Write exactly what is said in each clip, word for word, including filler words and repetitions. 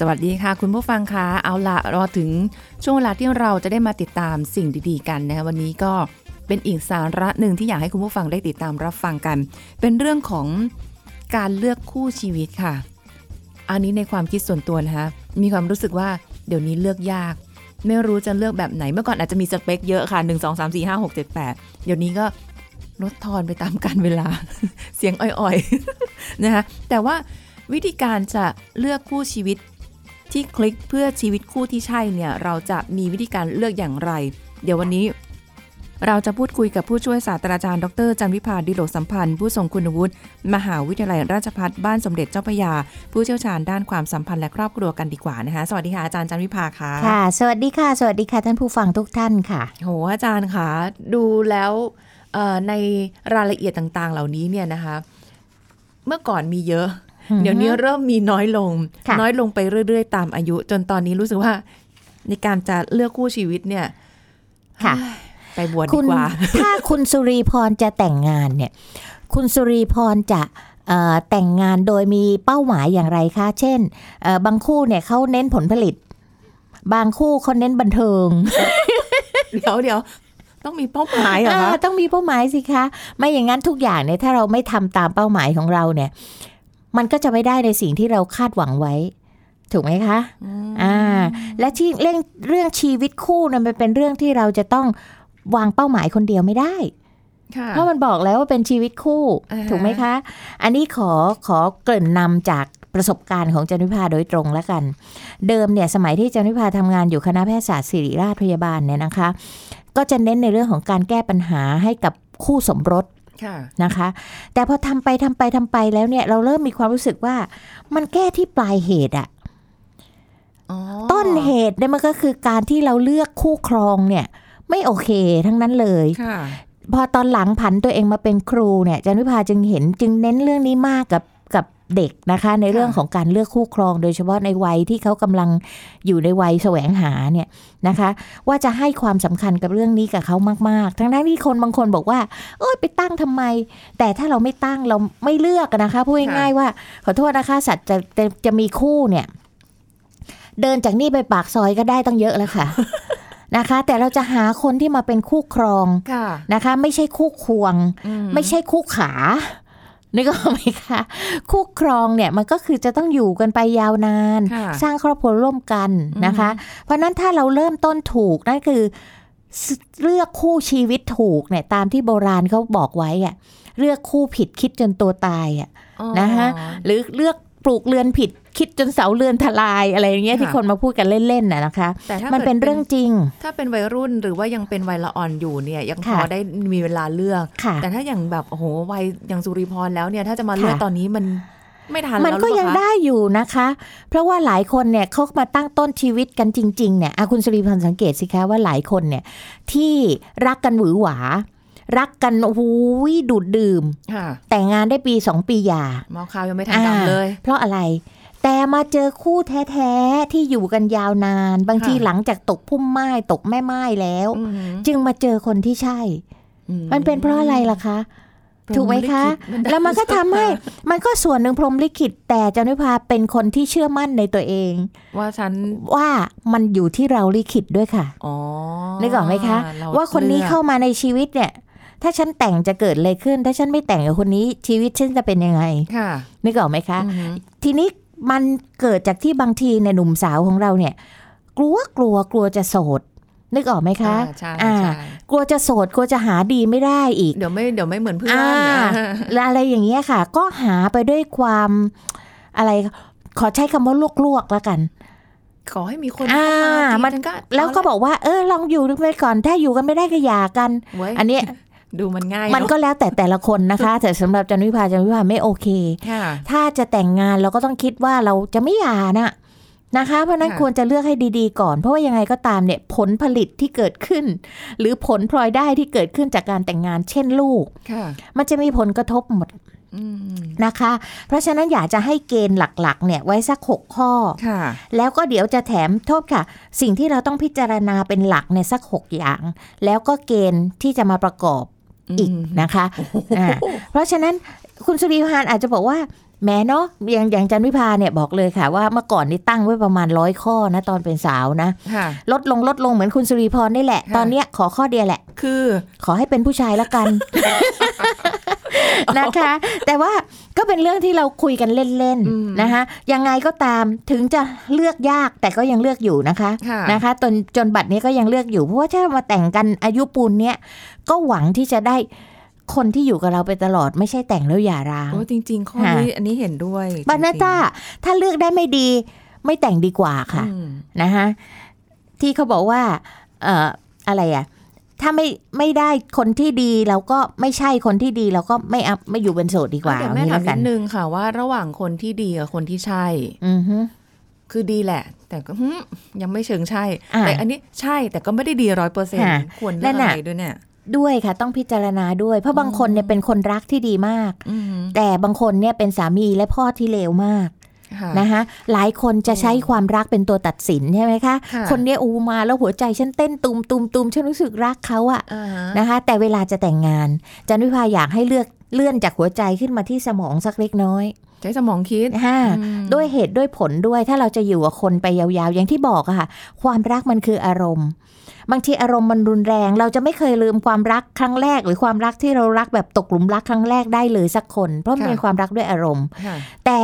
สวัสดีค่ะคุณผู้ฟังคะเอาละรอถึงช่วงเวลาที่เราจะได้มาติดตามสิ่งดีๆกันนะคะวันนี้ก็เป็นอีกสาระหนึ่งที่อยากให้คุณผู้ฟังได้ติดตามรับฟังกันเป็นเรื่องของการเลือกคู่ชีวิตค่ะอันนี้ในความคิดส่วนตัวนะคะมีความรู้สึกว่าเดี๋ยวนี้เลือกยากไม่รู้จะเลือกแบบไหนเมื่อก่อนอาจจะมีสเปคเยอะค่ะหนึ่ง สอง สาม สี่ ห้า หก เจ็ด แปดเดี๋ยวนี้ก็ลดทอนไปตามกาลเวลา เสียงอ่อยๆนะคะแต่ว่าวิธีการจะเลือกคู่ชีวิตที่คลิกเพื่อชีวิตคู่ที่ใช่เนี่ยเราจะมีวิธีการเลือกอย่างไรเดี๋ยววันนี้เราจะพูดคุยกับผู้ช่วยศาสตราจารย์ดรจันทร์วิภาดิโลกสัมพันธ์ผู้ทรงคุณวุฒิมหาวิทยาลัยราชภัฏบ้านสมเด็จเจ้าพระยาผู้เชี่ยวชาญด้านความสัมพันธ์และครอบครัวกันดีกว่านะคะสวัสดีค่ะอาจารย์จันทร์วิภาค่ะค่ะสวัสดีค่ะสวัสดีค่ะท่านผู้ฟังทุกท่านค่ะโหอาจารย์ค่ะดูแล้วในรายละเอียดต่างๆเหล่านี้เนี่ยนะคะเมื่อก่อนมีเยอะเดี๋ยวนี้เริ่มมีน้อยลงน้อยลงไปเรื่อยๆตามอายุจนตอนนี้รู้สึกว่าในการจะเลือกคู่ชีวิตเนี่ยค่ะไปบวชดีกว่าถ้าคุณสุรีพรจะแต่งงานเนี่ยคุณสุรีพรจะแต่งงานโดยมีเป้าหมายอย่างไรคะเช่นบางคู่เนี่ยเขาเน้นผลผลิตบางคู่เขาเน้นบันเทิงเดี๋ยวเดี๋ยวต้องมีเป้าหมายเหรอคะต้องมีเป้าหมายสิคะไม่อย่างนั้นทุกอย่างเนี่ยถ้าเราไม่ทำตามเป้าหมายของเราเนี่ยมันก็จะไม่ได้ในสิ่งที่เราคาดหวังไว้ถูกไหมคะอ่าและที่เรื่องเรื่องชีวิตคู่เนี่ยมันเป็นเรื่องที่เราจะต้องวางเป้าหมายคนเดียวไม่ได้เพราะมันบอกแล้วว่าเป็นชีวิตคู่ถูกไหมคะอันนี้ขอขอเกริ่นนำจากประสบการณ์ของจันทร์วิภาโดยตรงแล้วกันเดิมเนี่ยสมัยที่จันทร์วิภาทำงานอยู่คณะแพทยศาสตร์ศิริราชพยาบาลเนี่ยนะคะก็จะเน้นในเรื่องของการแก้ปัญหาให้กับคู่สมรสนะคะแต่พอทำไปทำไปทำไปแล้วเนี่ยเราเริ่มมีความรู้สึกว่ามันแก้ที่ปลายเหตุอะต้นเหตุเนี่ยมันก็คือการที่เราเลือกคู่ครองเนี่ยไม่โอเคทั้งนั้นเลยพอตอนหลังผันตัวเองมาเป็นครูเนี่ยจันทร์วิภาจึงเห็นจึงเน้นเรื่องนี้มากกับกับเด็กนะคะในเรื่องของการเลือกคู่ครองโดยเฉพาะในวัยที่เขากำลังอยู่ในวัยแสวงหาเนี่ยนะคะว่าจะให้ความสำคัญกับเรื่องนี้กับเขามากๆทั้งๆที่คนบางคนบอกว่าเอ้ยไปตั้งทำไมแต่ถ้าเราไม่ตั้งเราไม่เลือกนะคะพูดง่ายๆว่าขอโทษนะคะสัตว์จะจะจะมีคู่เนี่ยเดินจากนี่ไปปากซอยก็ได้ตั้งเยอะแล้วค่ะ นะคะแต่เราจะหาคนที่มาเป็นคู่ครองนะคะไม่ใช่คู่ควงไม่ใช่คู่ขานี่ก็ไหมคะคู่ครองเนี่ยมันก็คือจะต้องอยู่กันไปยาวนานสร้างครอบครัวร่วมกันนะคะเพราะนั้นถ้าเราเริ่มต้นถูกนั่นคือเลือกคู่ชีวิตถูกเนี่ยตามที่โบราณเขาบอกไว้อะเลือกคู่ผิดคิดจนตัวตายอะนะคะหรือเลือกปลูกเรือนผิดคิดจนเสาเรือนทลายอะไรอย่างเงี้ยที่คนมาพูดกันเล่นๆน่ะนะคะมันเป็นเรื่องจริงถ้าเป็นวัยรุ่นหรือว่ายังเป็นวัยละอ่อนอยู่เนี่ยยังพอได้มีเวลาเลือกแต่ถ้าอย่างแบบโอ้โหวัยอย่างสุริพรแล้วเนี่ยถ้าจะมาเลือกตอนนี้มันไม่ทันแล้วมันก็ยังได้อยู่นะคะเพราะว่าหลายคนเนี่ยเขามาตั้งต้นชีวิตกันจริงๆเนี่ยคุณสุริพรสังเกตสิคะว่าหลายคนเนี่ยที่รักกันหวือหวารักกันโอ้โหดูดดื่มแต่งงานได้ปีสองปีหย่ามอคาวยังไม่ทันดำเลยเพราะอะไรแต่มาเจอคู่แท้ๆที่อยู่กันยาวนานบางทีหลังจากตกพุ่มไม้ตกแม่ไม้แล้วจึงมาเจอคนที่ใช่มันเป็นเพราะอะไรล่ะคะถูกไหมคะแล้วมันก็ทำให้มันก็ส่วนหนึ่งพรหมลิขิตแต่จันทร์วิภาเป็นคนที่เชื่อมั่นในตัวเองว่าฉันว่ามันอยู่ที่เราลิขิตด้วยค่ะอ๋อนึกออกไหมคะว่าคนนี้เข้ามาในชีวิตเนี่ยถ้าฉันแต่งจะเกิดอะไรขึ้นถ้าฉันไม่แต่งกับคนนี้ชีวิตฉันจะเป็นยังไงนึกออกไหมคะทีนี้มันเกิดจากที่บางทีเนี่ยหนุ่มสาวของเราเนี่ยกลัวกลัวกลัวจะโสดนึกออกไหมคะอ่ากลัวจะโสดกลัวจะหาดีไม่ได้อีกเดี๋ยวไม่เดี๋ยวไม่เหมือนเพื่อนอ่าอะไรอย่างเงี้ยค่ะก็หาไปด้วยความอะไรขอใช้คำว่าลวกๆละกันขอให้มีคนอ่ามันก็แล้วก็บอกว่าเออลองอยู่ด้วยกันก่อนถ้าอยู่กันไม่ได้ก็หย่ากันอันนี้ ดูมันง่ายมันก็แล้วแต่แต่ละคนนะคะ แต่สำหรับจันวิภาจันวิภาไม่โอเค ถ้าจะแต่งงานเราก็ต้องคิดว่าเราจะไม่หย่านะนะคะเพราะนั้นควรจะเลือกให้ดีๆก่อนเพราะว่ายังไงก็ตามเนี่ยผลผลิตที่เกิดขึ้นหรือผลพลอยได้ที่เกิดขึ้นจากการแต่งงานเช่นลูกมันจะมีผลกระทบหมดนะคะเพราะฉะนั้นอยากจะให้เกณฑ์หลักๆเนี่ยไว้สักหกข้อแล้วก็เดี๋ยวจะแถมโทษค่ะสิ่งที่เราต้องพิจารณาเป็นหลักเนี่ยสักหกอย่างแล้วก็เกณฑ์ที่จะมาประกอบอีกนะคะเพราะฉะนั้นคุณสุริพานอาจจะบอกว่าแม่เนาะอย่างอย่างจันวิภาเนี่ยบอกเลยค่ะว่าเมื่อก่อนนี่ตั้งไว้ประมาณร้อยข้อนะตอนเป็นสาวนะลดลงลดลงเหมือนคุณสุริพรนี่แหละตอนเนี้ยขอข้อเดียวแหละคือขอให้เป็นผู้ชายละกัน นะคะแต่ว่าก็เป็นเรื่องที่เราคุยกันเล่นๆนะคะยังไงก็ตามถึงจะเลือกยากแต่ก็ยังเลือกอยู่นะคะนะคะจนจนบัดนี้ก็ยังเลือกอยู่เพราะว่าถ้ามาแต่งกันอายุปูนเนี้ยก็หวังที่จะได้คนที่อยู่กับเราไปตลอดไม่ใช่แต่งแล้วหย่าร้างโอ้จริงๆข้อนี้อันนี้เห็นด้วยบานาต้าถ้าเลือกได้ไม่ดีไม่แต่งดีกว่าค่ะนะคะที่เขาบอกว่าเอ่ออะไรอะถ้าไม่ไม่ได้คนที่ดีเราก็ไม่ใช่คนที่ดีเราก็ไม่อัพไม่อยู่เป็นโสดดีกว่าแต่แม่ถามนิดนึงค่ะว่าระหว่างคนที่ดีกับคนที่ใช่คือดีแหละแต่ก็ยังไม่เชิงใช่แต่อันนี้ใช่แต่ก็ไม่ได้ดี ร้อยเปอร์เซ็นต์ ควรเลือกอะไรด้วยเนี่ยด้วยค่ะต้องพิจารณาด้วยเพราะบางคนเนี่ยเป็นคนรักที่ดีมากแต่บางคนเนี่ยเป็นสามีและพ่อที่เลวมากนะคะหลายคนจะใช้ความรักเป็นตัวตัดสินใช่ไหมคะคนเนี้ยอูมาแล้วหัวใจฉันเต้นตุมตุมตุมฉันรู้สึกรักเขาอะนะคะแต่เวลาจะแต่งงานจันวิภาอยากให้เลือกเลื่อนจากหัวใจขึ้นมาที่สมองสักเล็กน้อยใช้สมองคิดค่ะด้วยเหตุด้วยผลด้วยถ้าเราจะอยู่กับคนไปยาวๆอย่างที่บอกอะค่ะความรักมันคืออารมณ์บางทีอารมณ์มันรุนแรงเราจะไม่เคยลืมความรักครั้งแรกหรือความรักที่เรารักแบบตกหลุมรักครั้งแรกได้เลยสักคนเพราะมันเป็นความรักด้วยอารมณ์แต่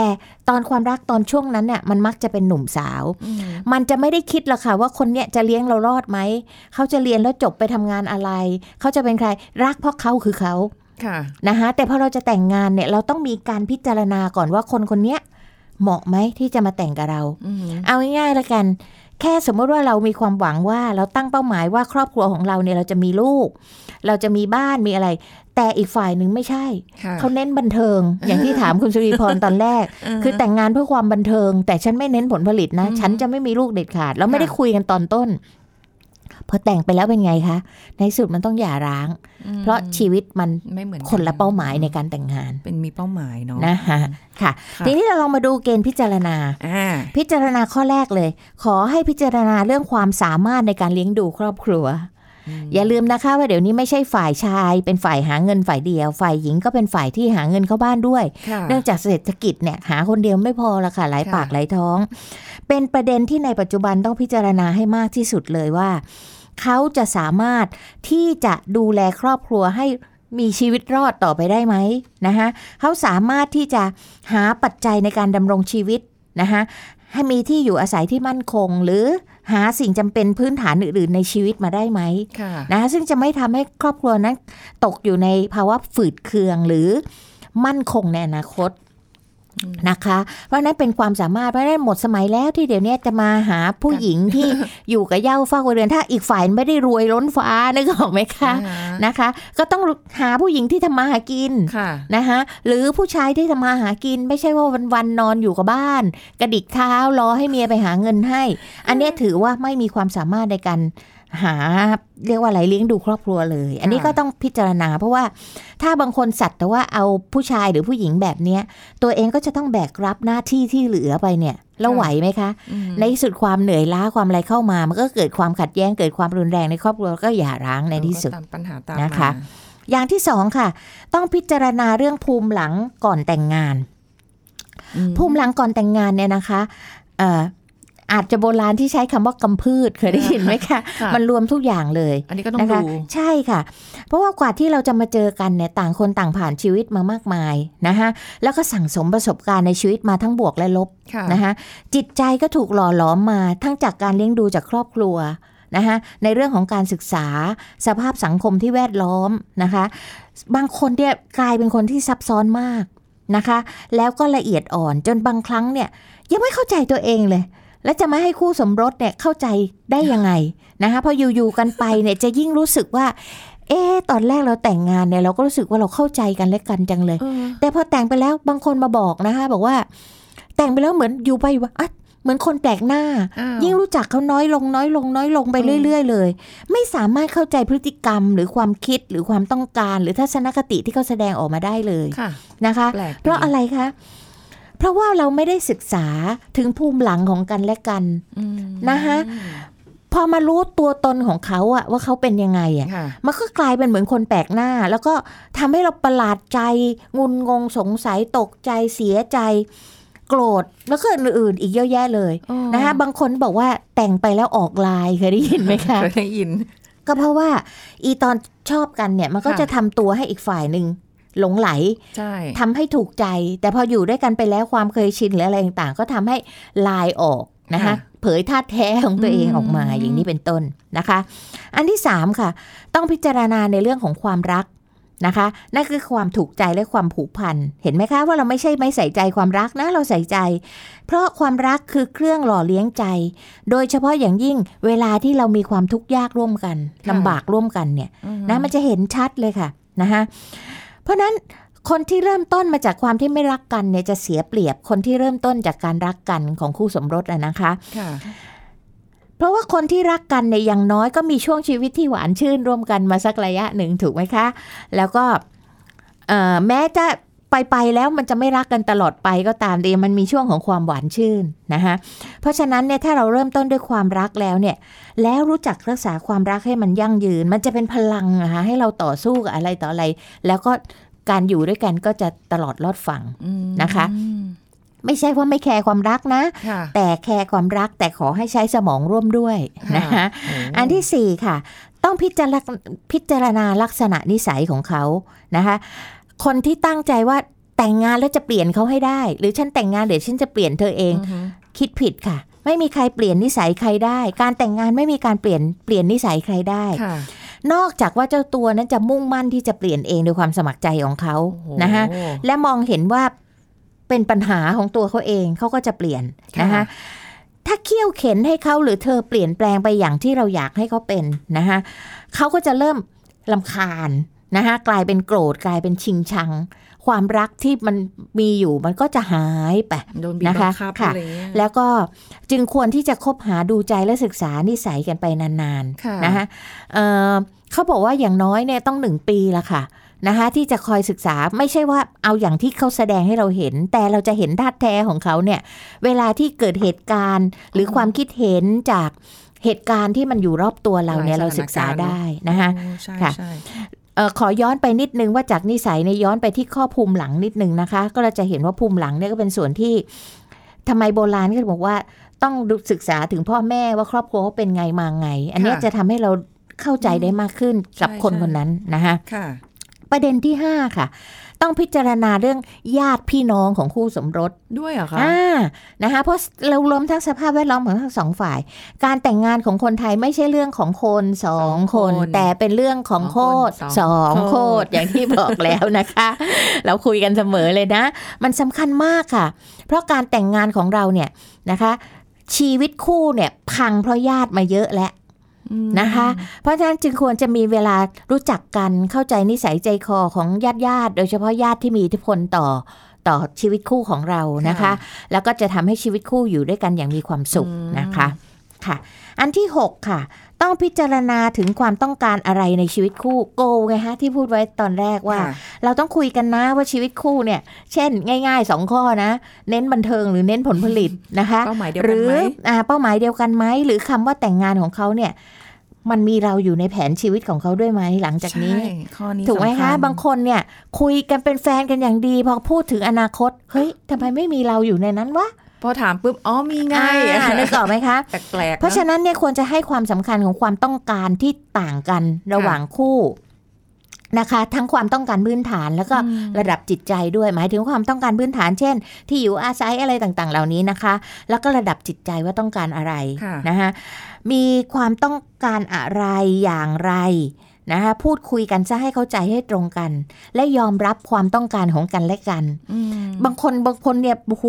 ตอนความรักตอนช่วงนั้นเนี่ยมันมักจะเป็นหนุ่มสาวมันจะไม่ได้คิดหรอกค่ะว่าคนเนี้ยจะเลี้ยงเรารอดไหมเขาจะเรียนแล้วจบไปทำงานอะไรเขาจะเป็นใครรักเพราะเขาคือเขานะคะแต่พอเราจะแต่งงานเนี่ยเราต้องมีการพิจารณาก่อนว่าคนคนเนี้ยเหมาะไหมที่จะมาแต่งกับเราเอาง่ายๆละกันแค่สมมติว่าเรามีความหวังว่าเราตั้งเป้าหมายว่าครอบครัวของเราเนี่ยเราจะมีลูกเราจะมีบ้านมีอะไรแต่อีกฝ่ายหนึ่งไม่ใช่เขาเน้นบันเทิงอย่างที่ถามคุณสุริพรตอนแรกคือแต่งงานเพื่อความบันเทิงแต่ฉันไม่เน้นผลผลิตนะฉันจะไม่มีลูกเด็ดขาดแล้วไม่ได้คุยกันตอนต้นพอแต่งไปแล้วเป็นไงคะในสุดมันต้องหย่าร้างเพราะชีวิตมันไม่เหมือนคนละเป้าหมายในการแต่งงานเป็นมีเป้าหมายเนาะนะคะค่ะทีนี้เราลองมาดูเกณฑ์พิจารณาพิจารณาข้อแรกเลยขอให้พิจารณาเรื่องความสามารถในการเลี้ยงดูครอบครัวอย่าลืมนะคะว่าเดี๋ยวนี้ไม่ใช่ฝ่ายชายเป็นฝ่ายหาเงินฝ่ายเดียวฝ่ายหญิงก็เป็นฝ่ายที่หาเงินเข้าบ้านด้วยเนื่องจากเศรษฐกิจเนี่ยหาคนเดียวไม่พอละค่ะหลายปากหลายท้องเป็นประเด็นที่ในปัจจุบันต้องพิจารณาให้มากที่สุดเลยว่าเขาจะสามารถที่จะดูแลครอบครัวให้มีชีวิตรอดต่อไปได้ไหมนะคะเขาสามารถที่จะหาปัจจัยในการดำรงชีวิตนะคะให้มีที่อยู่อาศัยที่มั่นคงหรือหาสิ่งจำเป็นพื้นฐานอื่นๆในชีวิตมาได้ไหมนะคะซึ่งจะไม่ทำให้ครอบครัวนั้นตกอยู่ในภาวะฝืดเคืองหรือมั่นคงในอนาคตนะคะเพราะนั้นเป็นความสามารถเพราะนั้นหมดสมัยแล้วที่เดี๋ยวนี้จะมาหาผู้หญิงที่อยู่กับเหย้าเฝ้าเรือนถ้าอีกฝ่ายไม่ได้รวยล้นฟ้านึกออกไหมคะนะคะก็ต้องหาผู้หญิงที่ทำมาหากินนะคะหรือผู้ชายที่ทำมาหากินไม่ใช่ว่าวันๆนอนอยู่กับบ้านกระดิกเท้ารอให้เมียไปหาเงินให้อันนี้ถือว่าไม่มีความสามารถในการหาเรียกว่าอะไรเลี้ยงดูครอบครัวเลยอันนี้ก็ต้องพิจารณาเพราะว่าถ้าบางคนสัตว์แต่ว่าเอาผู้ชายหรือผู้หญิงแบบนี้ตัวเองก็จะต้องแบกรับหน้าที่ที่เหลือไปเนี่ยแล้วไหวไหมคะในสุดความเหนื่อยล้าความอะไรเข้ามามันก็เกิดความขัดแย้งเกิดความรุนแรงในครอบครัวก็หย่าร้างในที่สุดนะคะอย่างที่สองค่ะต้องพิจารณาเรื่องภูมิหลังก่อนแต่งงานภูมิหลังก่อนแต่งงานเนี่ยนะคะอาจจะโบราณที่ใช้คำว่ากำพืชเคยได้ยินไหมคะมันรวมทุกอย่างเลยอันนี้ก็ต้องดูใช่ค่ะเพราะว่ากว่าที่เราจะมาเจอกันเนี่ยต่างคนต่างผ่านชีวิตมามากมายนะคะแล้วก็สั่งสมประสบการณ์ในชีวิตมาทั้งบวกและลบนะคะจิตใจก็ถูกหล่อหลอมมาทั้งจากการเลี้ยงดูจากครอบครัวนะคะในเรื่องของการศึกษาสภาพสังคมที่แวดล้อมนะคะบางคนเนี่ยกลายเป็นคนที่ซับซ้อนมากนะคะแล้วก็ละเอียดอ่อนจนบางครั้งเนี่ยยังไม่เข้าใจตัวเองเลยและจะไม่ให้คู่สมรสเนี่ยเข้าใจได้ยังไงนะคะพออยู่ๆกันไปเนี่ยจะยิ่งรู้สึกว่า เอ๊ะตอนแรกเราแต่งงานเนี่ยเราก็รู้สึกว่าเราเข้าใจกันและกันจังเลยแต่พอแต่งไปแล้วบางคนมาบอกนะคะบอกว่าแต่งไปแล้วเหมือนอยู่ไปว่าอ่ะเหมือนคนแปลกหน้ายิ่งรู้จักเขาน้อยลงน้อยลงน้อยลงไปเรื่อยๆเลยไม่สามารถเข้าใจพฤติกรรมหรือความคิดหรือความต้องการหรือทัศนคติที่เขาแสดงออกมาได้เลยนะคะเพราะอะไรคะเพราะว่าเราไม่ได้ศึกษาถึงภูมิหลังของกันและกันนะคะพอมารู้ตัวตนของเขาอะว่าเขาเป็นยังไงอะมันก็กลายเป็นเหมือนคนแปลกหน้าแล้วก็ทำให้เราประหลาดใจงุนงงสงสัยตกใจเสียใจโกรธแล้วก็อื่นๆอีกเยอะแยะเลยนะคะบางคนบอกว่าแต่งไปแล้วออกลายเคยได้ยินไหมคะเคยได้ยินก็เพราะว่าอีตอนชอบกันเนี่ยมันก็จะทำตัวให้อีกฝ่ายหนึ่งหลงไหลทำให้ถูกใจแต่พออยู่ด้วยกันไปแล้วความเคยชินหรืออะไรต่างๆก็ทำให้ลายออกนะคะเผยธาตุแท้ของตัวเองออกมาอย่างนี้เป็นต้นนะคะอันที่สามค่ะต้องพิจารณาในเรื่องของความรักนะคะนั่นคือความถูกใจและความผูกพันเห็นไหมคะว่าเราไม่ใช่ไม่ใส่ใจความรักนะเราใส่ใจเพราะความรักคือเครื่องหล่อเลี้ยงใจโดยเฉพาะอย่างยิ่งเวลาที่เรามีความทุกข์ยากร่วมกันลำบากร่วมกันเนี่ยนะมันจะเห็นชัดเลยค่ะนะคะเพราะนั้นคนที่เริ่มต้นมาจากความที่ไม่รักกันเนี่ยจะเสียเปรียบคนที่เริ่มต้นจากการรักกันของคู่สมรสอะนะคะเพราะว่าคนที่รักกันเนี่ยอย่างน้อยก็มีช่วงชีวิตที่หวานชื่นร่วมกันมาสักระยะหนึ่งถูกไหมคะแล้วก็แม้จะไปไปแล้วมันจะไม่รักกันตลอดไปก็ตามแต่มันมีช่วงของความหวานชื่นนะคะเพราะฉะนั้นเนี่ยถ้าเราเริ่มต้นด้วยความรักแล้วเนี่ยแล้วรู้จักรักษาความรักให้มันยั่งยืนมันจะเป็นพลังนะคะให้เราต่อสู้กับอะไรต่ออะไรแล้วก็การอยู่ด้วยกันก็จะตลอดรอดฝั่งนะคะไม่ใช่ว่าไม่แคร์ความรักนะแต่แคร์ความรักแต่ขอให้ใช้สมองร่วมด้วยนะคะอันที่สี่ค่ะต้องพิจารณาพิจารณาลักษณะนิสัยของเขานะคะคนที่ตั้งใจว่าแต่งงานแล้วจะเปลี่ยนเขาให้ได้หรือฉันแต่งงานเดี๋ยวฉันจะเปลี่ยนเธอเองคิดผิดค่ะไม่มีใครเปลี่ยนนิสัยใครได้การแต่งงานไม่มีการเปลี่ยนเปลี่ยนนิสัยใครได้นอกจากว่าเจ้าตัวนั้นจะมุ่งมั่นที่จะเปลี่ยนเองด้วยความสมัครใจของเขานะคะและมองเห็นว่าเป็นปัญหาของตัวเขาเองเขาก็จะเปลี่ยนนะคะถ้าเขี้ยวเข็นให้เขาหรือเธอเปลี่ยนแปลงไปอย่างที่เราอยากให้เขาเป็นนะคะเขาก็จะเริ่มรำคาญนะคะกลายเป็นโกรธกลายเป็นชิงชังความรักที่มันมีอยู่มันก็จะหายไปนะคะค่ะแล้วก็จึงควรที่จะคบหาดูใจและศึกษานิสัยกันไปนานๆนะคะเอ่อเขาบอกว่าอย่างน้อยเนี่ยต้องหนึ่งปีละค่ะนะคะที่จะคอยศึกษาไม่ใช่ว่าเอาอย่างที่เขาแสดงให้เราเห็นแต่เราจะเห็นธาตุแท้ของเขาเนี่ยเวลาที่เกิดเหตุการณ์หรือความคิดเห็นจากเหตุการณ์ที่มันอยู่รอบตัวเราเนี่ยเราศึกษาได้นะคะค่ะขอย้อนไปนิดนึงว่าจากนิสัยเนี่ยย้อนไปที่ข้อภูมิหลังนิดนึงนะคะก็เราจะเห็นว่าภูมิหลังเนี่ยก็เป็นส่วนที่ทำไมโบราณก็บอกว่าต้องศึกษาถึงพ่อแม่ว่าครอบครัวเขาเป็นไงมาไงอันนี้จะทำให้เราเข้าใจได้มากขึ้นกับคนคนนั้นนะคะประเด็นที่ห้าค่ะต้องพิจารณาเรื่องญาติพี่น้องของคู่สมรสด้วยเหรอคะอ่านะคะเพราะเรารวมทั้งสภาพแวดล้อมของทั้งสองฝ่ายการแต่งงานของคนไทยไม่ใช่เรื่องของคนสองคนแต่เป็นเรื่องของโคตรสองโคตรอย่างที่บอกแล้วนะคะเราคุยกันเสมอเลยนะมันสำคัญมากค่ะเพราะการแต่งงานของเราเนี่ยนะคะชีวิตคู่เนี่ยพังเพราะญาติมาเยอะและนะคะเพราะฉะนั้นจึงควรจะมีเวลารู้จักกันเข้าใจนิสัยใจคอของญาติญาติโดยเฉพาะญาติที่มีอิทธิพลต่อต่อชีวิตคู่ของเรานะคะแล้วก็จะทำให้ชีวิตคู่อยู่ด้วยกันอย่างมีความสุขนะคะค่ะอันที่หกค่ะต้องพิจารณาถึงความต้องการอะไรในชีวิตคู่โกไงฮะที่พูดไว้ตอนแรกว่าเราต้องคุยกันนะว่าชีวิตคู่เนี่ยเช่นง่ายๆสองข้อนะเน้นบันเทิงหรือเน้นผลผลิตนะคะหรือเป้าหมายเดียวกันไหมหรือคำว่าแต่งงานของเขาเนี่ยมันมีเราอยู่ในแผนชีวิตของเขาด้วยไหมหลังจากนี้ถูกไหมคะบางคนเนี่ยคุยกันเป็นแฟนกันอย่างดีพอพูดถึงอนาคตเฮ้ยทำไมไม่มีเราอยู่ในนั้นวะพอถามปุ๊บอ๋อมีไงนึกออกไหมคะแปลกๆเพราะฉะนั้นเนี่ยควรจะให้ความสำคัญของความต้องการที่ต่างกันระหว่างคู่นะคะทั้งความต้องการพื้นฐานแล้วก็ระดับจิตใจด้วยหมายถึงความต้องการพื้นฐานเช่นที่อยู่อาศัยอะไรต่างๆเหล่านี้นะคะแล้วก็ระดับจิตใจว่าต้องการอะไรนะคะมีความต้องการอะไรอย่างไร นะคะพูดคุยกันจะให้เข้าใจให้ตรงกันและยอมรับความต้องการของกันและกันบางคนบางคนเนี่ยโอ้โห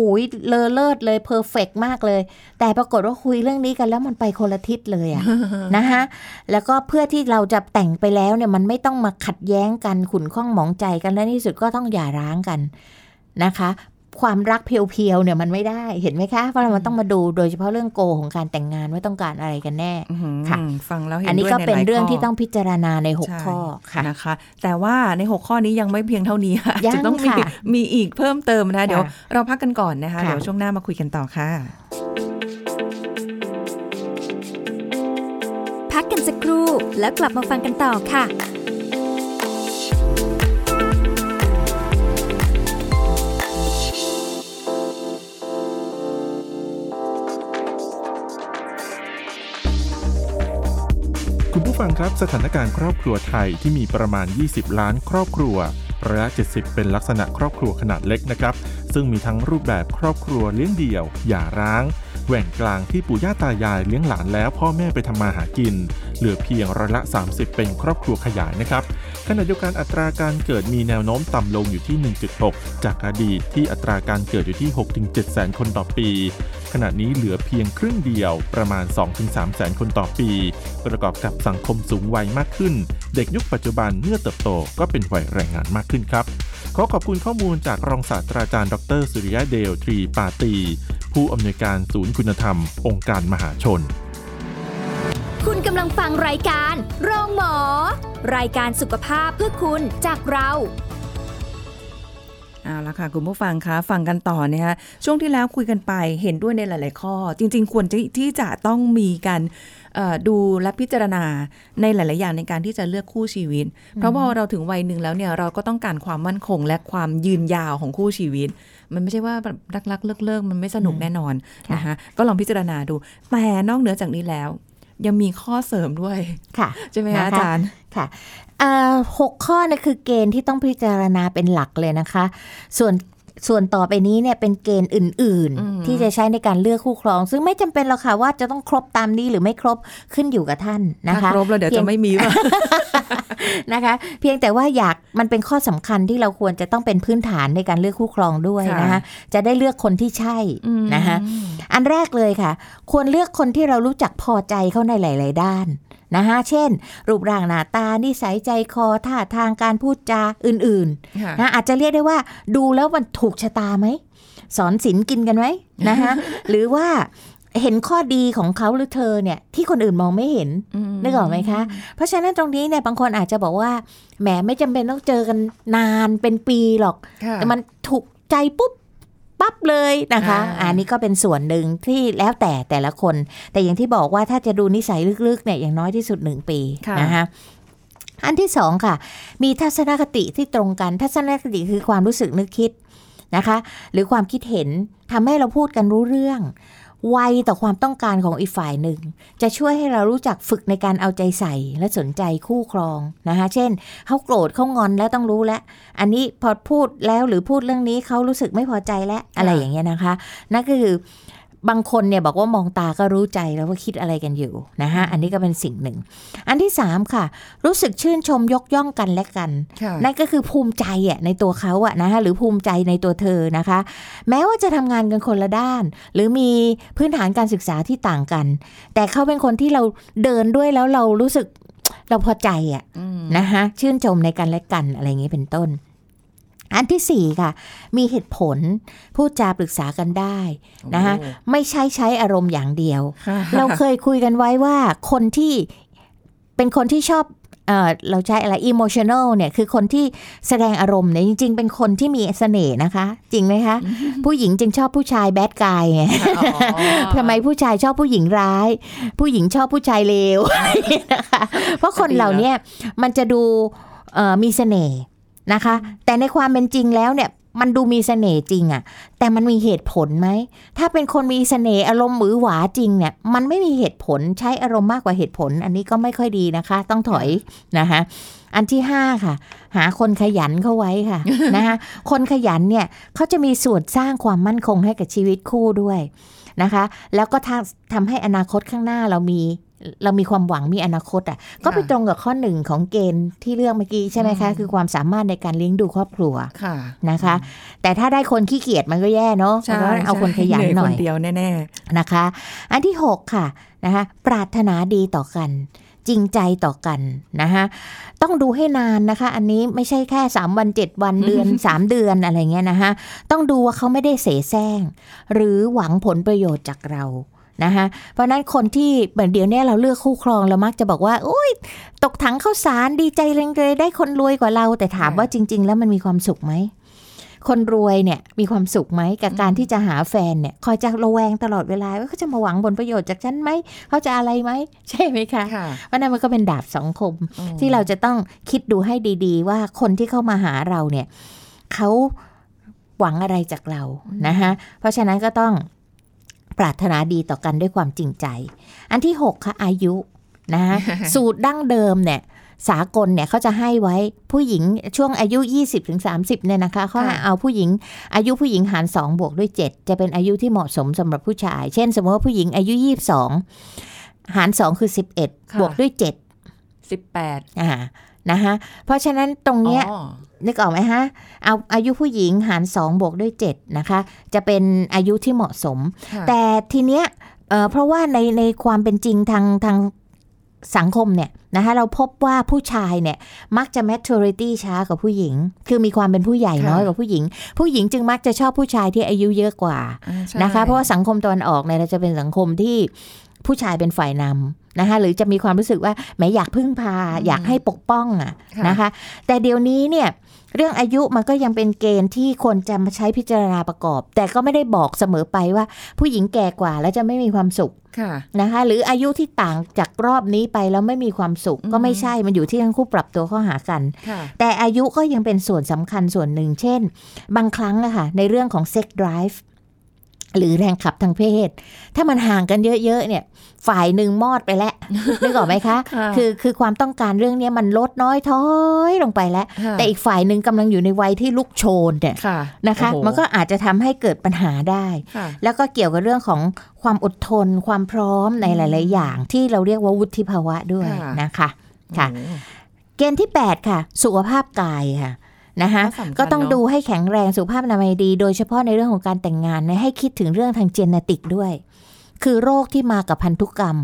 เลอเลิศเลยเพอร์เฟคมากเลยแต่ปรากฏว่าคุยเรื่องนี้กันแล้วมันไปคนละทิศเลยอะ นะคะแล้วก็เพื่อที่เราจะแต่งไปแล้วเนี่ยมันไม่ต้องมาขัดแย้งกันขุ่นข้องหมองใจกันและในที่สุดก็ต้องหย่าร้างกันนะคะความรักเพียวๆเนี่ยมันไม่ได้เห็นไหมคะเพราะมันต้องมาดูโดยเฉพาะเรื่องโกของการแต่งงานว่าต้องการอะไรกันแน่ค่ะฟังแล้วเห็นด้วยในหลายข้ออันนี้ก็เป็นเรื่องที่ต้องพิจารณาในหกข้อค่ะนะคะแต่ว่าในหกข้อนี้ยังไม่เพียงเท่านี้ค่ะจะต้องมีมีอีกเพิ่มเติมนะเดี๋ยวเราพักกันก่อนนะคะเดี๋ยวช่วงหน้ามาคุยกันต่อค่ะพักกันสักครู่แล้วกลับมาฟังกันต่อค่ะคุณผู้ฟังครับสถานการณ์ครอบครัวไทยที่มีประมาณยี่สิบล้านครอบครัวร้อยละเจ็ดสิบเป็นลักษณะครอบครัวขนาดเล็กนะครับซึ่งมีทั้งรูปแบบครอบครัวเลี้ยงเดี่ยวหย่าร้างแหว่งกลางที่ปู่ย่าตายายเลี้ยงหลานแล้วพ่อแม่ไปทำมาหากินเหลือเพียงร้อยละสามสิบเป็นครอบครัวขยายนะครับขณะเดียวกันอัตราการเกิดมีแนวโน้มต่ำลงอยู่ที่ หนึ่งจุดหก จากอดีตที่อัตราการเกิดอยู่ที่ หกถึงเจ็ด แสนคนต่อปีขณะนี้เหลือเพียงครึ่งเดียวประมาณ สองถึงสาม แสนคนต่อปีประกอบกับสังคมสูงวัยมากขึ้นเด็กยุคปัจจุบันเมื่อเติบโตก็เป็นวัยแรงงานมากขึ้นครับขอขอบคุณข้อมูลจากรองศาสตราจารย์ดร.สุริยะเดลทรีปาตีผู้อำนวยการศูนย์คุณธรรมองค์การมหาชนคุณกำลังฟังรายการโรงหมอรายการสุขภาพเพื่อคุณจากเราเอาละค่ะคุณผู้ฟังคะฟังกันต่อเนี่ยช่วงที่แล้วคุยกันไปเห็นด้วยในหลายๆข้อจริงๆควรที่จะต้องมีกันดูและพิจารณาในหลายๆอย่างในการที่จะเลือกคู่ชีวิตเพราะว่าเราถึงวัยหนึ่งแล้วเนี่ยเราก็ต้องการความมั่นคงและความยืนยาวของคู่ชีวิตมันไม่ใช่ว่าแบบรักๆเลิกๆมันไม่สนุกแน่นอนนะคะก็ลองพิจารณาดูแต่นอกเหนือจากนี้แล้วยังมีข้อเสริมด้วยค่ะใช่ไหมคะอาจารย์ค่ะหกข้อเนี่ยคือเกณฑ์ที่ต้องพิจารณาเป็นหลักเลยนะคะส่วนส่วนต่อไปนี้เนี่ยเป็นเกณฑ์อื่นๆที่จะใช้ในการเลือกคู่ครองซึ่งไม่จำเป็นหรอกค่ะว่าจะต้องครบตามนี้หรือไม่ครบขึ้นอยู่กับท่านนะคะครบแล้วเดี๋ยวจะไม่มี นะคะเพียงแต่ว่าอยากมันเป็นข้อสำคัญที่เราควรจะต้องเป็นพื้นฐานในการเลือกคู่ครองด้วยนะคะจะได้เลือกคนที่ใช่นะคะอันแรกเลยค่ะควรเลือกคนที่เรารู้จักพอใจเขาในหลายๆด้านนะคะเช่นรูปร่างหน้าตานิสัยใจคอท่าทางการพูดจาอื่นๆนะอาจจะเรียกได้ว่าดูแล้วมันถูกชะตาไหมสอนศีลกินกันไหมนะคะหรือว่าเห็นข้อดีของเขาหรือเธอเนี่ยที่คนอื่นมองไม่เห็นนึกออกไหมคะเพราะฉะนั้นตรงนี้เนี่ยบางคนอาจจะบอกว่าแหมไม่จำเป็นต้องเจอกันนานเป็นปีหรอกแต่มันถูกใจปุ๊บปั๊บเลยนะคะอันนี้ก็เป็นส่วนหนึ่งที่แล้วแต่แต่ละคนแต่อย่างที่บอกว่าถ้าจะดูนิสัยลึกๆเนี่ยอย่างน้อยที่สุดหนึ่งปีนะคะอันที่สองค่ะมีทัศนคติที่ตรงกันทัศนคติคือความรู้สึกนึกคิดนะคะหรือความคิดเห็นทำให้เราพูดกันรู้เรื่องไวต่อความต้องการของอีกฝ่ายหนึ่งจะช่วยให้เรารู้จักฝึกในการเอาใจใส่และสนใจคู่ครองนะคะเช่นเขาโกรธเขางอนแล้วต้องรู้แล้วอันนี้พอพูดแล้วหรือพูดเรื่องนี้เขารู้สึกไม่พอใจแล้วอะไรอย่างเงี้ยนะคะนั่นก็คือบางคนเนี่ยบอกว่ามองตาก็รู้ใจแล้วว่าคิดอะไรกันอยู่นะคะอันนี้ก็เป็นสิ่งหนึ่งอันที่สามค่ะรู้สึกชื่นชมยกย่องกันและกันนั่นก็คือภูมิใจอ่ะในตัวเขาอ่ะนะคะหรือภูมิใจในตัวเธอนะคะแม้ว่าจะทำงานกันคนละด้านหรือมีพื้นฐานการศึกษาที่ต่างกันแต่เขาเป็นคนที่เราเดินด้วยแล้วเรารู้สึกเราพอใจอ่ะนะคะชื่นชมในกันและกันอะไรอย่างนี้เป็นต้นอันที่สี่ค่ะมีเหตุผลพูดจาปรึกษากันได้นะคะไม่ใช่ใช้อารมณ์อย่างเดียว เราเคยคุยกันไว้ว่าคนที่เป็นคนที่ชอบเอ่อเราใช้อะไร emotional เนี่ยคือคนที่แสดงอารมณ์เนี่ยจริงๆเป็นคนที่มีเสน่ห์นะคะจริงไหมคะ ผู้หญิงจึงชอบผู้ชาย bad guy ไง ทำไมผู้ชายชอบผู้หญิงร้ายผู้หญิงชอบผู้ชายเลว นะคะเพราะคนเหล่านี้มันจะดูมีเสน่ห์นะคะแต่ในความเป็นจริงแล้วเนี่ยมันดูมีเสน่ห์จริงอะแต่มันมีเหตุผลไหมถ้าเป็นคนมีเสน่ห์อารมณ์หวือหวาจริงเนี่ยมันไม่มีเหตุผลใช้อารมณ์มากกว่าเหตุผลอันนี้ก็ไม่ค่อยดีนะคะต้องถอยนะคะอันที่ห้าค่ะหาคนขยันเข้าไว้ค่ะ นะคะคนขยันเนี่ยเขาจะมีส่วนสร้างความมั่นคงให้กับชีวิตคู่ด้วยนะคะแล้วก็ทำให้อนาคตข้างหน้าเรามี เรามีความหวังมีอนาคตอ่ะก็ไปตรงกับข้อหนึ่งของเกณฑ์ที่เรื่องเมื่อกี้ใช่ไหมคะคือความสามารถในการเลี้ยงดูครอบครัวนะคะแต่ถ้าได้คนขี้เกียจมันก็แย่เนาะเพราะว่าเอาคนขยันหน่อยคนเดียวแน่ๆนะคะอันที่หกค่ะนะคะปรารถนาดีต่อกันจริงใจต่อกันนะคะต้องดูให้นานนะคะอันนี้ไม่ใช่แค่สามวันเจ็ดวันเดือนสามเดือนอะไรเงี้ยนะคะต้องดูว่าเขาไม่ได้เสแสร้งหรือหวังผลประโยชน์จากเรานะคะเพราะนั้นคนที่เหมือนเดี๋ยวนี้เราเลือกคู่ครองเรามักจะบอกว่าโอ๊ยตกถังข้าวสารดีใจเร่งเลยได้คนรวยกว่าเราแต่ถามว่าจริงๆแล้วมันมีความสุขไหมคนรวยเนี่ยมีความสุขไหมกับการที่จะหาแฟนเนี่ยคอยจะระแวงตลอดเวลาว่าเขาจะมาหวังผลประโยชน์จากฉันไหมเขาจะอะไรไหมใช่ไหมคะเพราะนั่นมันก็เป็นดาบสองคมที่เราจะต้องคิดดูให้ดีๆว่าคนที่เข้ามาหาเราเนี่ยเขาหวังอะไรจากเรานะคะเพราะฉะนั้นก็ต้องปรารถนาดีต่อกันด้วยความจริงใจอันที่หกค่ะอายุนะสูตรดั้งเดิมเนี่ยสากลเนี่ยเขาจะให้ไว้ผู้หญิงช่วงอายุ ยี่สิบถึงสามสิบ เนี่ยนะคะเขาเอาผู้หญิงอายุผู้หญิงหารสองบวกด้วยเจ็ดจะเป็นอายุที่เหมาะสมสำหรับผู้ชายเช่นสมมติว่าผู้หญิงอายุยี่สิบสองหารสองคือสิบเอ็ดบวกด้วยเจ็ด สิบแปดอ่านะคะเพราะฉะนั้นตรงเนี้ยนึกออกไหมฮะเอาอายุผู้หญิงหารสองบวกด้วยเจ็ดนะคะจะเป็นอายุที่เหมาะสมแต่ทีเนี้ยเอ่อเพราะว่าในในความเป็นจริงทางทางสังคมเนี่ยนะคะเราพบว่าผู้ชายเนี่ยมักจะ maturity ช้ากว่าผู้หญิงคือมีความเป็นผู้ใหญ่น้อยกว่าผู้หญิงผู้หญิงจึงมักจะชอบผู้ชายที่อายุเยอะกว่านะคะเพราะว่าสังคมตะวันออกเนี่ยเราจะเป็นสังคมที่ผู้ชายเป็นฝ่ายนำนะคะหรือจะมีความรู้สึกว่าแม้อยากพึ่งพาอยากให้ปกป้องอ่ะนะคะแต่เดี๋ยวนี้เนี่ยเรื่องอายุมันก็ยังเป็นเกณฑ์ที่คนจะมาใช้พิจารณาประกอบแต่ก็ไม่ได้บอกเสมอไปว่าผู้หญิงแก่กว่าแล้วจะไม่มีความสุขนะคะหรืออายุที่ต่างจากรอบนี้ไปแล้วไม่มีความสุขก็ไม่ใช่มันอยู่ที่ทั้งคู่ปรับตัวเข้าหากันแต่อายุก็ยังเป็นส่วนสำคัญส่วนหนึ่งเช่นบางครั้งอะค่ะในเรื่องของเซ็กซ์ไดรฟ์หรือแรงขับทางเพศถ้ามันห่างกันเยอะๆเนี่ยฝ่ายหนึ่งมอดไปแล้วนึกออกไหมคะคือคือความต้องการเรื่องนี้มันลดน้อยถอยลงไปแล้วแต่อีกฝ่ายหนึ่งกำลังอยู่ในวัยที่ลุกโชนเนี่ยนะคะมันก็อาจจะทำให้เกิดปัญหาได้แล้วก็เกี่ยวกับเรื่องของความอดทนความพร้อมในหลายๆอย่างที่เราเรียกว่าวุฒิภาวะด้วยนะคะค่ะเกณฑ์ที่แปดค่ะสุขภาพกายค่ะนะคะก็ต้องดูให้แข็งแรงสุขภาพอนามัยดีโดยเฉพาะในเรื่องของการแต่งงานให้คิดถึงเรื่องทางเจเนติกด้วยคือโรคที่มากับพันธุกรรม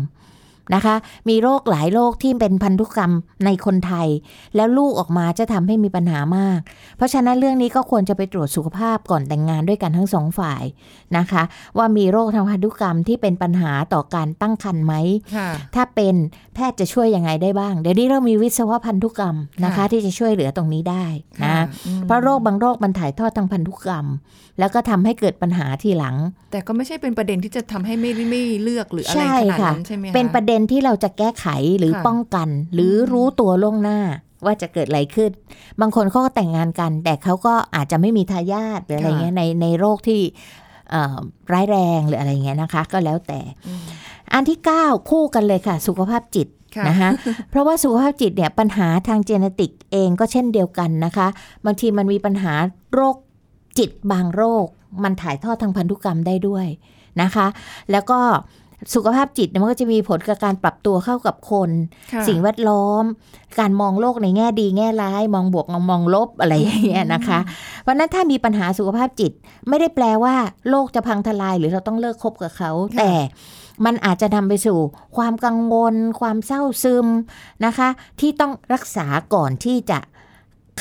นะคะมีโรคหลายโรคที่เป็นพันธุกรรมในคนไทยแล้วลูกออกมาจะทำให้มีปัญหามากเพราะฉะนั้นเรื่องนี้ก็ควรจะไปตรวจสุขภาพก่อนแต่งงานด้วยกันทั้งสองฝ่ายนะคะว่ามีโรคทางพันธุกรรมที่เป็นปัญหาต่อการตั้งครรภ์ไหมถ้าเป็นแพทย์จะช่วยยังไงได้บ้างเดี๋ยวนี้เรามีวิศวะพันธุกรรมนะคะที่จะช่วยเหลือตรงนี้ได้นะเพราะโรคบางโรคมันถ่ายทอดทางพันธุกรรมแล้วก็ทำให้เกิดปัญหาทีหลังแต่ก็ไม่ใช่เป็นประเด็นที่จะทำให้ไม่ไม่เลือกหรืออะไรขนาดนั้นใช่ไหมเป็นประเด็นที่เราจะแก้ไขหรือป้องกันหรือรู้ตัวล่วงหน้าว่าจะเกิดอะไรขึ้นบางคนเขาก็แต่งงานกันแต่เขาก็อาจจะไม่มีทายาทหรืออะไรเงี้ยในในโรคที่ร้ายแรงหรืออะไรเงี้ยนะคะก็แล้วแต่อันที่เก้าคู่กันเลยค่ะสุขภาพจิตนะคะเพราะว่าสุขภาพจิตเนี่ยปัญหาทางเจเนติกเองก็เช่นเดียวกันนะคะบางทีมันมีปัญหาโรคจิตบางโรคมันถ่ายทอดทางพันธุกรรมได้ด้วยนะคะแล้วก็สุขภาพจิตมันก็จะมีผลกับการปรับตัวเข้ากับคนสิ่งแวดล้อมการมองโลกในแง่ดีแง่ร้ายมองบวกมองลบอะไรอย่างเงี้ยนะคะเพราะนั้นถ้ามีปัญหาสุขภาพจิตไม่ได้แปลว่าโลกจะพังทลายหรือเราต้องเลิกคบกับเขาแต่มันอาจจะนำไปสู่ความกังวลความเศร้าซึมนะคะที่ต้องรักษาก่อนที่จะ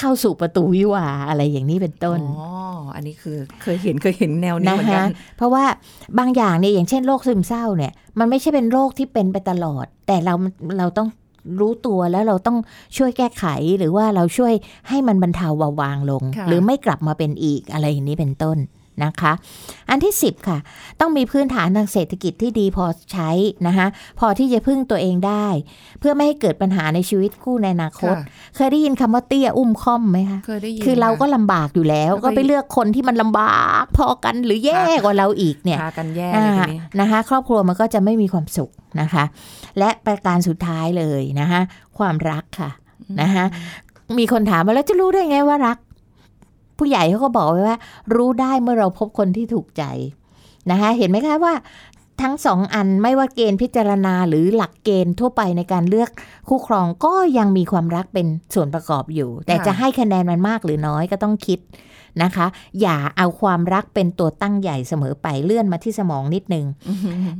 เข้าสู่ประตูวิวาอะไรอย่างนี้เป็นต้นอ๋ออันนี้คือเคยเห็นเคยเห็นแนวนี้เหมือนกันเพราะว่าบางอย่างเนี่ยอย่างเช่นโรคซึมเศร้าเนี่ยมันไม่ใช่เป็นโรคที่เป็นไปตลอดแต่เราเราต้องรู้ตัวแล้วเราต้องช่วยแก้ไขหรือว่าเราช่วยให้มันบรรเทาเบาบางลงหรือไม่กลับมาเป็นอีกอะไรอย่างนี้เป็นต้นนะคะอันที่สิบค่ะต้องมีพื้นฐานทางเศรษฐกิจที่ดีพอใช้นะคะพอที่จะพึ่งตัวเองได้เพื่อไม่ให้เกิดปัญหาในชีวิตคู่ในอนาคตเคยได้ยินคำว่าเตี้ยอุ้มค่อมไหมคะเคยได้ยินคือเราก็ลำบากอยู่แล้วก็ไปเลือกคนที่มันลำบากพอกันหรือแย่กว่าเราอีกเนี่ยพากันแย่เลยนะคะครอบครัวมันก็จะไม่มีความสุขนะคะและประการสุดท้ายเลยนะคะความรักค่ะนะคะมีคนถามมาแล้วจะรู้ได้ไงว่ารักผู้ใหญ่เขาก็บอกไว้ว่ารู้ได้เมื่อเราพบคนที่ถูกใจนะคะเห็นไหมคะว่า ทั้งสองอันไม่ว่าเกณฑ์พิจารณาหรือหลักเกณฑ์ทั่วไปในการเลือกคู่ครองก็ยังมีความรักเป็นส่วนประกอบอยู่แต่จะให้คะแนนมันมากหรือน้อยก็ต้องคิดนะคะอย่าเอาความรักเป็นตัวตั้งใหญ่เสมอไปเลื่อนมาที่สมองนิดนึง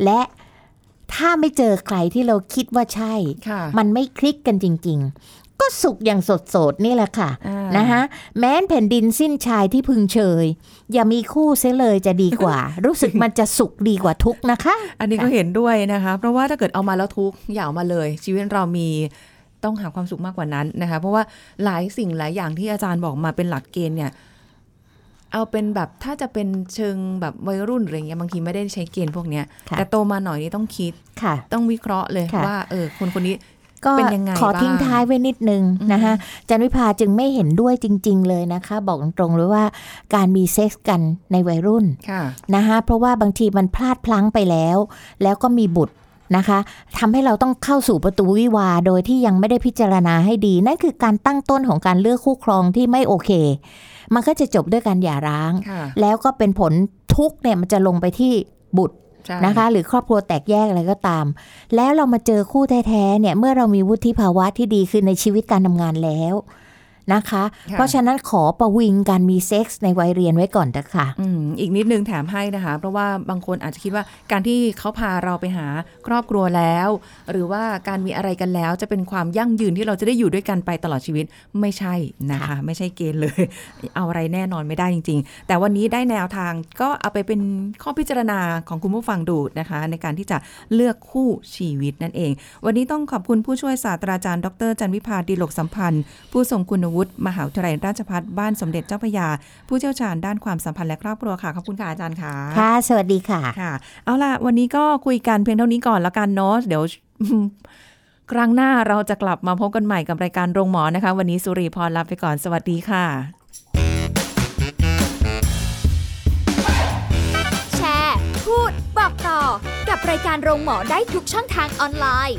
และถ้าไม่เจอใครที่เราคิดว่าใช่ มันไม่คลิกกันจริงๆก็สุขอย่างสดๆนี่แหละค่ะนะคะแม้นแผ่นดินสิ้นชายที่พึงเชยอย่ามีคู่เสียเลยจะดีกว่า รู้สึกมันจะสุขดีกว่าทุกข์นะคะ อันนี้ก็เห็นด้วยนะคะเพราะว่าถ้าเกิดเอามาแล้วทุกข์อย่าเอามาเลยชีวิตเรามีต้องหาความสุขมากกว่านั้นนะคะเพราะว่าหลายสิ่งหลายอย่างที่อาจารย์บอกมาเป็นหลักเกณฑ์เนี่ยเอาเป็นแบบถ้าจะเป็นเชิงแบบวัยรุ่นอะไรเงี้ยบางทีไม่ได้ใช้เกณฑ์พวกเนี้ยแต่โตมาหน่อยนี่ต้องคิดต้องวิเคราะห์เลยว่าเออคนคนนี้ก็ขอทิ้งท้ายไว้นิดนึงนะคะจันวิภาจึงไม่เห็นด้วยจริงๆเลยนะคะบอกตรงๆเลยว่าการมีเซ็กส์กันในวัยรุ่นนะคะเพราะว่าบางทีมันพลาดพลั้งไปแล้วแล้วก็มีบุตรนะคะทำให้เราต้องเข้าสู่ประตูวิวาห์โดยที่ยังไม่ได้พิจารณาให้ดีนั่นคือการตั้งต้นของการเลือกคู่ครองที่ไม่โอเคมันก็จะจบด้วยการหย่าร้างแล้วก็เป็นผลทุกข์เนี่ยมันจะลงไปที่บุตรนะคะหรือครอบครัวแตกแยกอะไรก็ตามแล้วเรามาเจอคู่แท้ๆเนี่ยเมื่อเรามีวุฒิภาวะที่ดีขึ้นในชีวิตการทำงานแล้วนะคะเพราะฉะนั้นขอประวิงการมีเซ็กส์ในวัยเรียนไว้ก่อนนะคะอืมอีกนิดนึงแถมให้นะคะเพราะว่าบางคนอาจจะคิดว่าการที่เขาพาเราไปหาครอบครัวแล้วหรือว่าการมีอะไรกันแล้วจะเป็นความยั่งยืนที่เราจะได้อยู่ด้วยกันไปตลอดชีวิตไม่ใช่นะคะไม่ใช่เกณฑ์เลยเอาอะไรแน่นอนไม่ได้จริงๆแต่วันนี้ได้แนวทางก็เอาไปเป็นข้อพิจารณาของคุณผู้ฟังดูนะคะในการที่จะเลือกคู่ชีวิตนั่นเองวันนี้ต้องขอบคุณผู้ช่วยศาสตราจารย์ดร.จันวิภาดิโลกสัมพันธ์ผู้ทรงคุณวุฒิมหาวิทยาลัยราชภัฏบ้านสมเด็จเจ้าพระยาผู้เชี่ยวชาญด้านความสัมพันธ์และครอบครัวค่ะขอบคุณค่ะอาจารย์ค่ะค่ะสวัสดีค่ะค่ะเอาล่ะวันนี้ก็คุยกันเพียงเท่านี้ก่อนแล้วกันเนาะเดี๋ยวครั้งหน้าเราจะกลับมาพบกันใหม่กับรายการโรงหมอนะคะวันนี้สุรีพรลาไปก่อนสวัสดีค่ะแชร์พูดบอกต่อกับรายการโรงหมอได้ทุกช่องทางออนไลน์